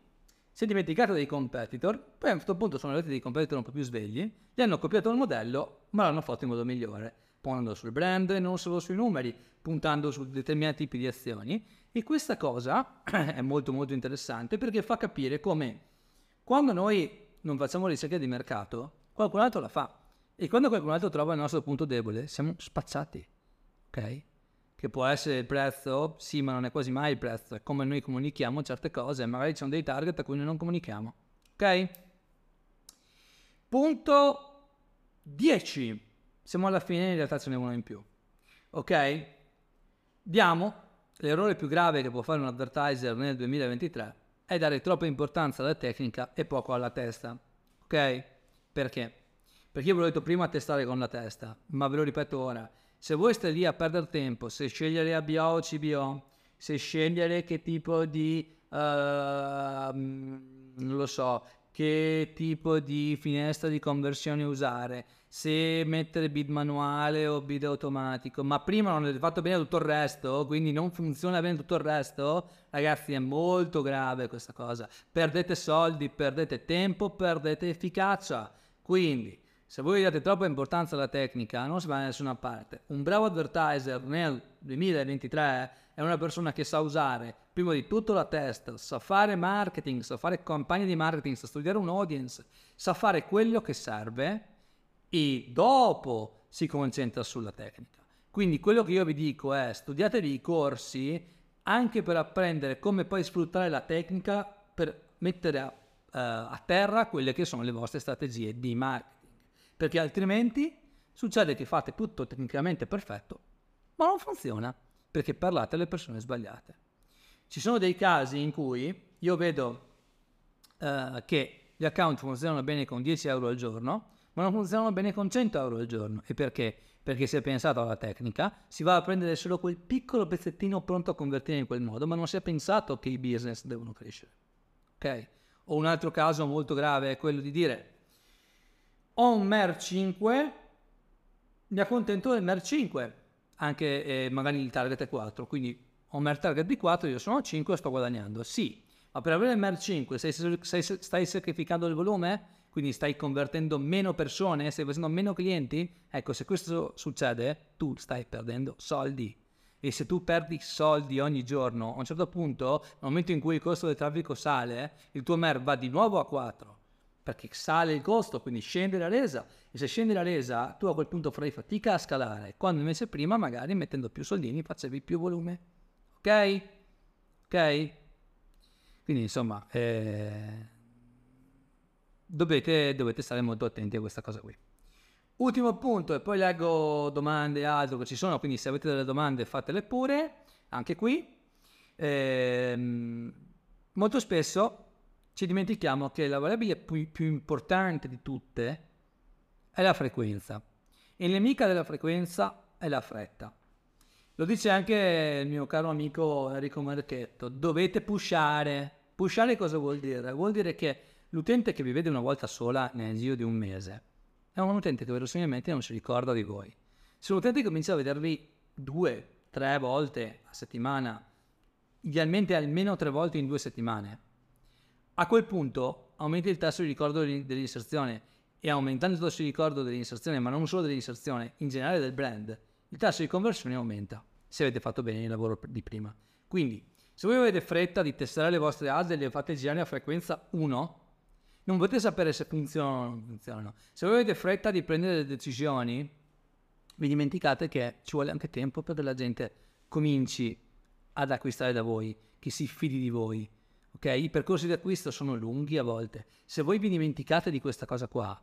si è dimenticata dei competitor, poi a un certo punto sono arrivati dei competitor un po' più svegli, gli hanno copiato il modello, ma l'hanno fatto in modo migliore, puntando sul brand e non solo sui numeri, puntando su determinati tipi di azioni. E questa cosa è molto molto interessante, perché fa capire come quando noi non facciamo ricerca di mercato, qualcun altro la fa, e quando qualcun altro trova il nostro punto debole, siamo spacciati, ok? Che può essere il prezzo, sì, ma non è quasi mai il prezzo, è come noi comunichiamo certe cose, magari ci sono dei target a cui noi non comunichiamo, ok? Punto dieci, siamo alla fine, in realtà ce n'è uno in più, ok? Diamo, l'errore più grave che può fare un advertiser nel duemilaventitré è dare troppa importanza alla tecnica e poco alla testa, ok? Perché? Perché io ve l'ho detto prima, testare con la testa, ma ve lo ripeto ora. Se voi state lì a perdere tempo, se scegliere A B O o C B O, se scegliere che tipo di, uh, non lo so, che tipo di finestra di conversione usare, se mettere bid manuale o bid automatico, ma prima non avete fatto bene tutto il resto, quindi non funziona bene tutto il resto, ragazzi è molto grave questa cosa. Perdete soldi, perdete tempo, perdete efficacia. Quindi, se voi date troppa importanza alla tecnica, non si va da nessuna parte. Un bravo advertiser nel duemilaventitré è una persona che sa usare prima di tutto la testa, sa fare marketing, sa fare campagne di marketing, sa studiare un audience, sa fare quello che serve e dopo si concentra sulla tecnica. Quindi quello che io vi dico è: studiatevi i corsi anche per apprendere come poi sfruttare la tecnica per mettere a, uh, a terra quelle che sono le vostre strategie di marketing. Perché altrimenti succede che fate tutto tecnicamente perfetto, ma non funziona, perché parlate alle persone sbagliate. Ci sono dei casi in cui io vedo uh, che gli account funzionano bene con dieci euro al giorno, ma non funzionano bene con cento euro al giorno. E perché? Perché si è pensato alla tecnica, si va a prendere solo quel piccolo pezzettino pronto a convertire in quel modo, ma non si è pensato che i business devono crescere. Ok? O un altro caso molto grave è quello di dire: ho un mer cinque, mi accontento del mer cinque, anche eh, magari il target è quattro, quindi ho un mer target di quattro, io sono a cinque e sto guadagnando. Sì, ma per avere il mer cinque stai, stai, stai sacrificando il volume? Quindi stai convertendo meno persone? Stai facendo meno clienti? Ecco, se questo succede, tu stai perdendo soldi. E se tu perdi soldi ogni giorno, a un certo punto, nel momento in cui il costo del traffico sale, il tuo mer va di nuovo a quattro. Perché sale il costo, quindi scende la resa, e se scende la resa tu a quel punto farai fatica a scalare, quando invece prima magari mettendo più soldini facevi più volume, ok? Ok? Quindi insomma, eh... dovete, dovete stare molto attenti a questa cosa qui. Ultimo punto, e poi leggo domande e altro che ci sono, quindi se avete delle domande fatele pure, anche qui. Eh... Molto spesso ci dimentichiamo che la variabile più, più importante di tutte è la frequenza. E nemica della frequenza è la fretta. Lo dice anche il mio caro amico Enrico Marchetto. Dovete pushare. Pushare cosa vuol dire? Vuol dire che l'utente che vi vede una volta sola nel giro di un mese è un utente che verosimilmente non si ricorda di voi. Se l'utente comincia a vedervi due, tre volte a settimana, idealmente almeno tre volte in due settimane, a quel punto aumenti il tasso di ricordo dell'inserzione, e aumentando il tasso di ricordo dell'inserzione, ma non solo dell'inserzione, in generale del brand, il tasso di conversione aumenta, se avete fatto bene il lavoro di prima. Quindi Se voi avete fretta di testare le vostre ad e le fate girare a frequenza uno, non potete sapere se funzionano o non funzionano. Se voi avete fretta di prendere le decisioni, vi dimenticate che ci vuole anche tempo perché la gente cominci ad acquistare da voi, che si fidi di voi. Ok? I percorsi di acquisto sono lunghi a volte. Se voi vi dimenticate di questa cosa qua,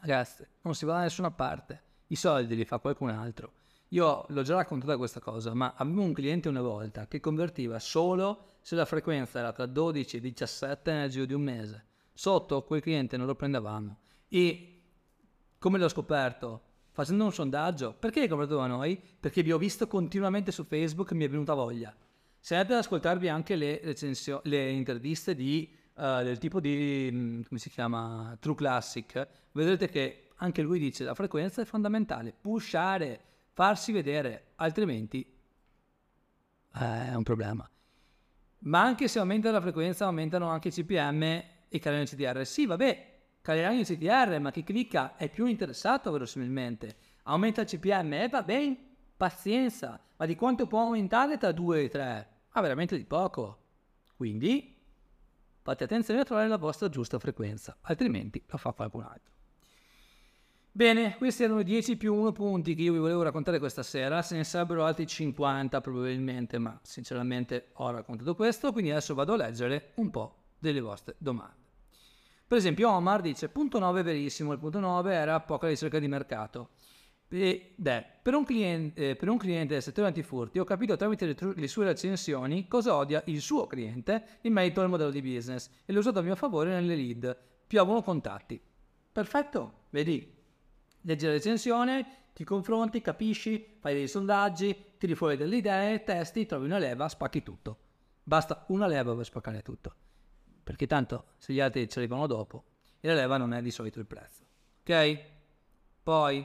ragazzi, non si va da nessuna parte. I soldi li fa qualcun altro. Io l'ho già raccontata questa cosa, ma avevo un cliente una volta che convertiva solo se la frequenza era tra dodici e diciassette nel giro di un mese. Sotto quel cliente non lo prendevamo. E come l'ho scoperto? Facendo un sondaggio. Perché hai comprato da noi? Perché vi ho visto continuamente su Facebook e mi è venuta voglia. Se andate ad ascoltarvi anche le recensio- le interviste di, uh, del tipo di, mh, come si chiama, True Classic, vedrete che anche lui dice la frequenza è fondamentale, pushare, farsi vedere, altrimenti eh, è un problema. Ma anche se aumenta la frequenza, aumentano anche i C P M e i canali C T R. Sì, vabbè. Caleranno il C T R, ma chi clicca è più interessato verosimilmente. Aumenta il C P M, e eh, va bene, pazienza, ma di quanto può aumentare tra due e tre? Ah, veramente di poco. Quindi fate attenzione a trovare la vostra giusta frequenza, altrimenti la fa qualcun altro. Bene, questi erano i dieci più uno punti che io vi volevo raccontare questa sera, se ne sarebbero altri cinquanta probabilmente, ma sinceramente ho raccontato questo, quindi adesso vado a leggere un po' delle vostre domande. Per esempio Omar dice, punto nove è verissimo, il punto nove era poca ricerca di mercato. Ed è, per un cliente, per un cliente del settore antifurti ho capito tramite le, le sue recensioni cosa odia il suo cliente in merito al modello di business e l'ho usato a mio favore nelle lead, piovono contatti. Perfetto, vedi, leggi la recensione, ti confronti, capisci, fai dei sondaggi, tiri fuori delle idee, testi, trovi una leva, spacchi tutto. Basta una leva per spaccare tutto. Perché tanto se gli altri ci arrivano dopo e la leva non è di solito il prezzo. Ok? Poi,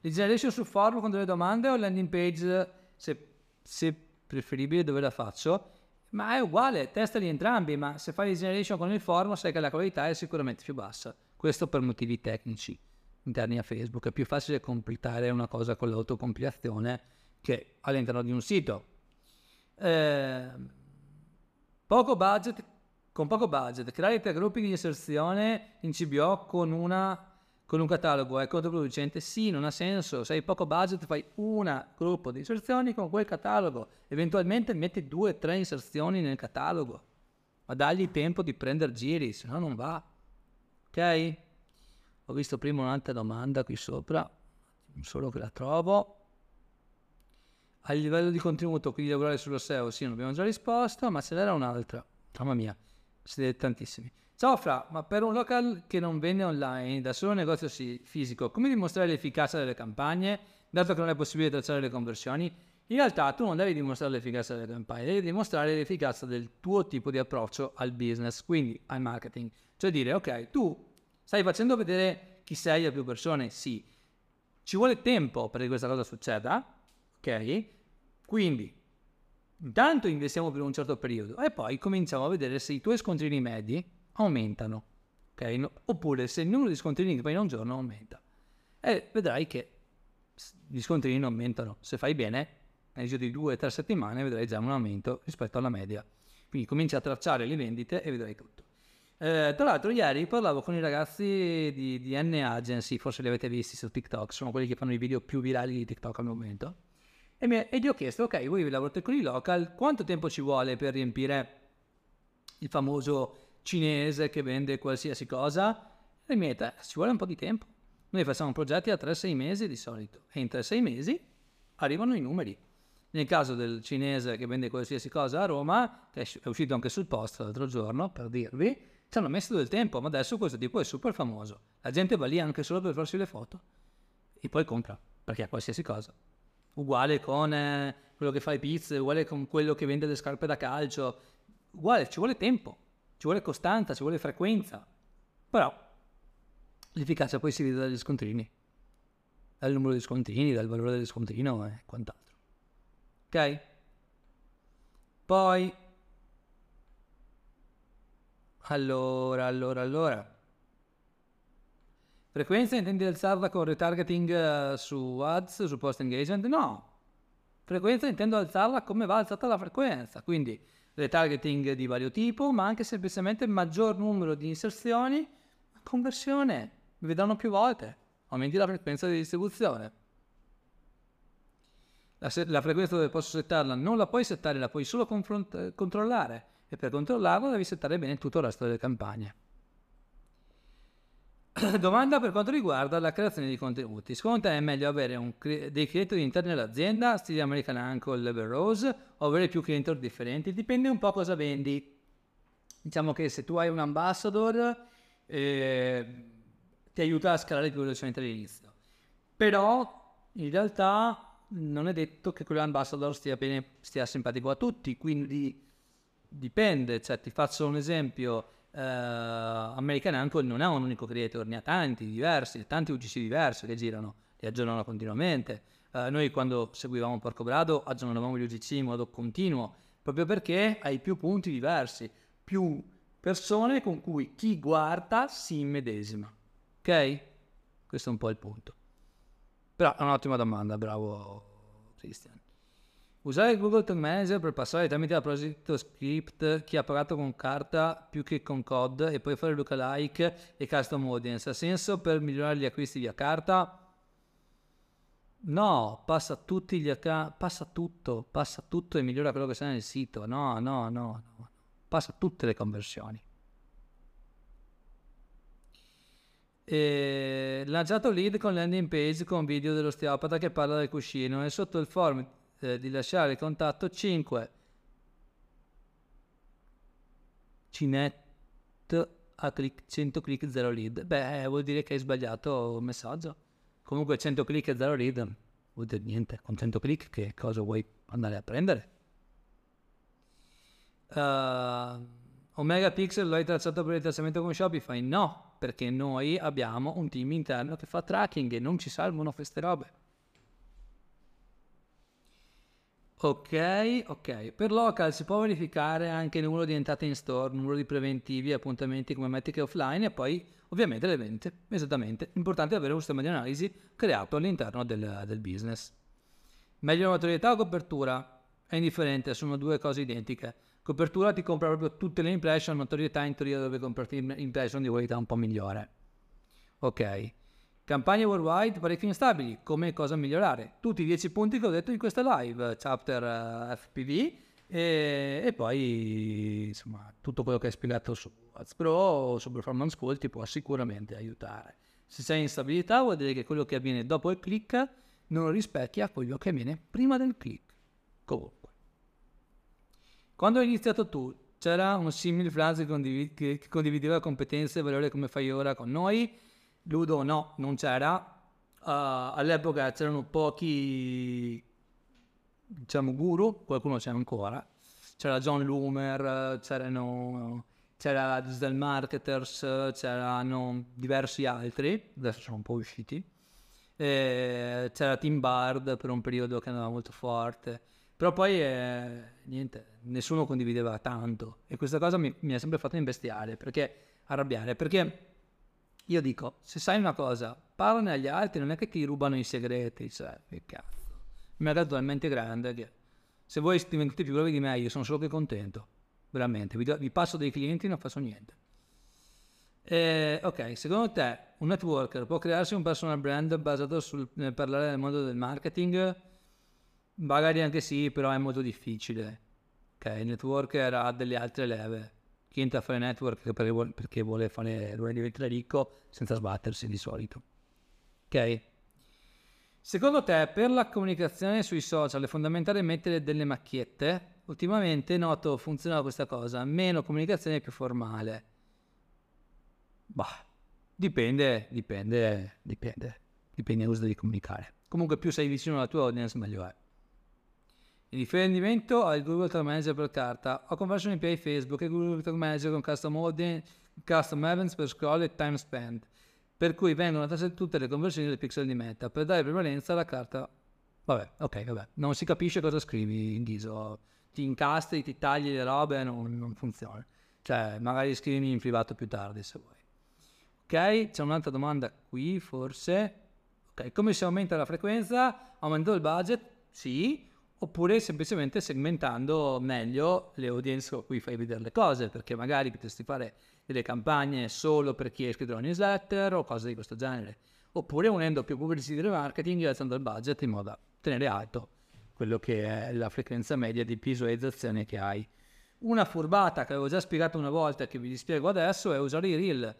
le generation su forum con delle domande o landing page, se, se preferibile, dove la faccio? Ma è uguale, testali entrambi, ma se fai le generation con il forum sai che la qualità è sicuramente più bassa. Questo per motivi tecnici interni a Facebook. È più facile completare una cosa con l'autocompilazione che all'interno di un sito. Eh, poco budget... Con poco budget, creare tre gruppi di inserzione in C B O con, una, con un catalogo è controproducente? Sì, non ha senso. Se hai poco budget fai un gruppo di inserzioni con quel catalogo. Eventualmente metti due o tre inserzioni nel catalogo. Ma dagli tempo di prendere giri, se no non va. Ok? Ho visto prima un'altra domanda qui sopra. Solo che la trovo. A livello di contenuto, quindi lavorare sullo S E O, sì, non abbiamo già risposto, ma se n'era un'altra. Mamma mia. Siete tantissimi. Ciao Fra, ma per un local che non vende online, da solo un negozio fisico, come dimostrare l'efficacia delle campagne, dato che non è possibile tracciare le conversioni? In realtà tu non devi dimostrare l'efficacia delle campagne, devi dimostrare l'efficacia del tuo tipo di approccio al business, quindi al marketing. Cioè dire, ok, tu stai facendo vedere chi sei a più persone? Sì. Ci vuole tempo perché questa cosa succeda, ok? Quindi... intanto investiamo per un certo periodo e poi cominciamo a vedere se i tuoi scontrini medi aumentano, okay? No, oppure se il numero di scontrini che fai in un giorno aumenta e vedrai che gli scontrini non aumentano. Se fai bene, nel giro di due o tre settimane vedrai già un aumento rispetto alla media. Quindi cominci a tracciare le vendite e vedrai tutto. Eh, tra l'altro ieri parlavo con i ragazzi di, di N Agency, forse li avete visti su TikTok, sono quelli che fanno i video più virali di TikTok al momento. E, mi, e gli ho chiesto, ok, voi lavorate con i local, quanto tempo ci vuole per riempire il famoso cinese che vende qualsiasi cosa? E mi ha detto, eh, ci vuole un po' di tempo. Noi facciamo progetti a tre sei mesi di solito, e in tre sei mesi arrivano i numeri. Nel caso del cinese che vende qualsiasi cosa a Roma, che è uscito anche sul post l'altro giorno, per dirvi, ci hanno messo del tempo, ma adesso questo tipo è super famoso. La gente va lì anche solo per farsi le foto, e poi compra, perché ha qualsiasi cosa. Uguale con eh, quello che fa le pizze, uguale con quello che vende le scarpe da calcio, uguale, ci vuole tempo, ci vuole costanza, ci vuole frequenza, però l'efficacia poi si vede dagli scontrini, dal numero di scontrini, dal valore dello scontrino e quant'altro. Ok? Poi, allora, allora, allora... frequenza intendi alzarla con retargeting uh, su ads, su post engagement? No, Frequenza intendo alzarla come va alzata la frequenza, quindi retargeting di vario tipo, ma anche semplicemente maggior numero di inserzioni, conversione, vi danno più volte, aumenti la frequenza di distribuzione. La, la frequenza dove posso settarla non la puoi settare, la puoi solo controllare, e per controllarla devi settare bene tutto il resto delle campagne. Domanda per quanto riguarda la creazione di contenuti. Secondo te è meglio avere un cre- dei creatori interni all'azienda, stile American Uncle, Level Rose, o avere più creatori differenti? Dipende un po' cosa vendi. Diciamo che se tu hai un ambassador eh, ti aiuta a scalare più velocemente all'inizio, però in realtà non è detto che quell'ambassador stia bene, stia simpatico a tutti, quindi dipende. Cioè, ti faccio un esempio. Uh, American Uncle non ha un unico creator, ne ha tanti diversi, tanti U G C diversi che girano, li aggiornano continuamente. Uh, noi quando seguivamo Porcobrado aggiornavamo gli U G C in modo continuo, proprio perché hai più punti diversi, più persone con cui chi guarda si immedesima. Ok? Questo è un po' il punto. Però è un'ottima domanda, bravo Cristian. Usare il Google Tag Manager per passare tramite la progetto script chi ha pagato con carta più che con C O D e poi fare lookalike e custom audience. Ha senso per migliorare gli acquisti via carta? No, passa tutti gli acc- passa tutto, passa tutto e migliora quello che c'è nel sito. No, no, no, no. Passa tutte le conversioni. E... lanciato lead con landing page con video dell'osteopata che parla del cuscino e sotto il form di lasciare il contatto cinque Cinet a click, cento click zero lead. Beh, vuol dire che hai sbagliato il messaggio. Comunque cento click e zero lead vuol dire niente. Con cento click che cosa vuoi andare a prendere? uh, Omega Pixel l'hai tracciato per il tracciamento con Shopify? No, perché noi abbiamo un team interno che fa tracking e non ci salvano queste robe. Ok, ok. Per local si può verificare anche il numero di entrate in store, numero di preventivi, appuntamenti come metriche offline e poi ovviamente le vendite. Esattamente. Importante avere un sistema di analisi creato all'interno del, del business. Meglio notorietà o copertura? È indifferente, sono due cose identiche. Copertura ti compra proprio tutte le impression, notorietà in teoria dovrebbe comprarti impression di qualità un po' migliore. Ok. Campagne worldwide parecchio instabili, come cosa migliorare? Tutti i dieci punti che ho detto in questa live, chapter F P V e, e poi insomma tutto quello che hai spiegato su Ads Pro o su Performance School ti può sicuramente aiutare. Se sei in stabilità vuol dire che quello che avviene dopo il click non rispecchia quello che avviene prima del click. Comunque, quando hai iniziato tu c'era un simile frase che, condiv- che condivideva competenze e valore come fai ora con noi? Ludo no, non c'era. Uh, all'epoca c'erano pochi, diciamo, guru, qualcuno c'è ancora. C'era John Loomer, c'erano, c'era Digital Marketers, c'erano diversi altri, adesso sono un po' usciti. E c'era Tim Bard per un periodo che andava molto forte, però poi eh, niente, nessuno condivideva tanto e questa cosa mi, mi ha sempre fatto imbestiare, perché arrabbiare, perché io dico, se sai una cosa, parlane agli altri, non è che ti rubano i segreti, cioè, che cazzo. Il mercato è talmente grande che se voi diventati più bravi di me, io sono solo che contento, veramente. Vi, do, vi passo dei clienti e non faccio niente. E, ok, secondo te un networker può crearsi un personal brand basato sul nel parlare del mondo del marketing? Magari anche sì, però è molto difficile. Ok, il networker ha delle altre leve. Chi entra a fare network perché vuole, fare, vuole diventare ricco senza sbattersi di solito. Ok? Secondo te, per la comunicazione sui social è fondamentale mettere delle macchiette? Ultimamente noto funziona questa cosa, meno comunicazione più formale. Bah, dipende, dipende, dipende. Dipende dall'uso di comunicare. Comunque più sei vicino alla tua audience meglio è. Il riferimento al Google Tag Manager per carta, o Conversion A P I Facebook e Google Tag Manager con custom audience, custom events per scroll e time spent, per cui vengono attraverso tutte le conversioni del pixel di meta per dare prevalenza alla carta. Vabbè, ok, vabbè, non si capisce cosa scrivi in ghiso, ti incastri, ti tagli le robe, non, non funziona. Cioè, magari scrivimi in privato più tardi se vuoi. Ok, c'è un'altra domanda qui forse. Ok, come si aumenta la frequenza? Aumento il budget? Sì. oppure semplicemente segmentando meglio le audience a cui fai vedere le cose, perché magari potresti fare delle campagne solo per chi è iscritto alla newsletter o cose di questo genere, oppure unendo più pubblicità e marketing e alzando il budget in modo da tenere alto quello che è la frequenza media di visualizzazione che hai. Una furbata che avevo già spiegato una volta e che vi spiego adesso è usare i reel.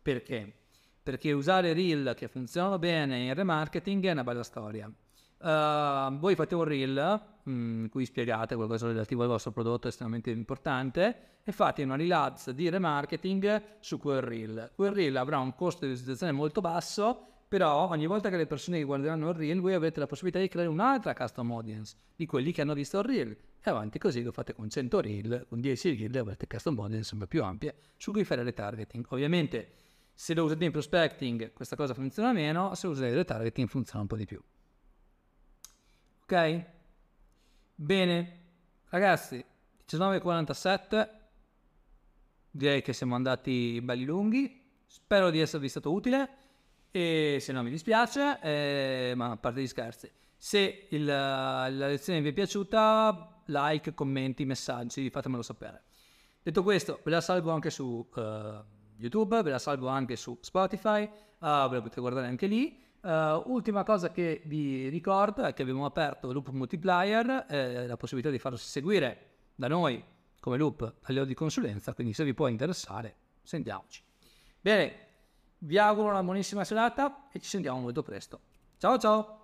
Perché? Perché usare reel che funzionano bene in remarketing è una bella storia. Uh, voi fate un reel in cui spiegate qualcosa relativo al vostro prodotto estremamente importante e fate una reel ads di remarketing su quel reel. Quel reel avrà un costo di visualizzazione molto basso, però ogni volta che le persone che guarderanno il reel voi avrete la possibilità di creare un'altra custom audience di quelli che hanno visto il reel, e avanti così lo fate con cento reel, con dieci reel, avrete custom audience sempre più ampie su cui fare retargeting. Ovviamente se lo usate in prospecting questa cosa funziona meno, se lo usate in retargeting funziona un po' di più. Ok? Bene, ragazzi, diciannove e quarantasette, direi che siamo andati belli lunghi, spero di esservi stato utile e se no mi dispiace, eh, ma a parte gli scherzi, se il, la lezione vi è piaciuta, like, commenti, messaggi, fatemelo sapere. Detto questo, ve la salvo anche su uh, YouTube, ve la salvo anche su Spotify, uh, ve la potete guardare anche lì. Uh, ultima cosa che vi ricordo è che abbiamo aperto Loop Multiplier, eh, la possibilità di farsi seguire da noi come Loop a livello di consulenza, quindi se vi può interessare sentiamoci. Bene, vi auguro una buonissima serata e ci sentiamo molto presto. Ciao ciao!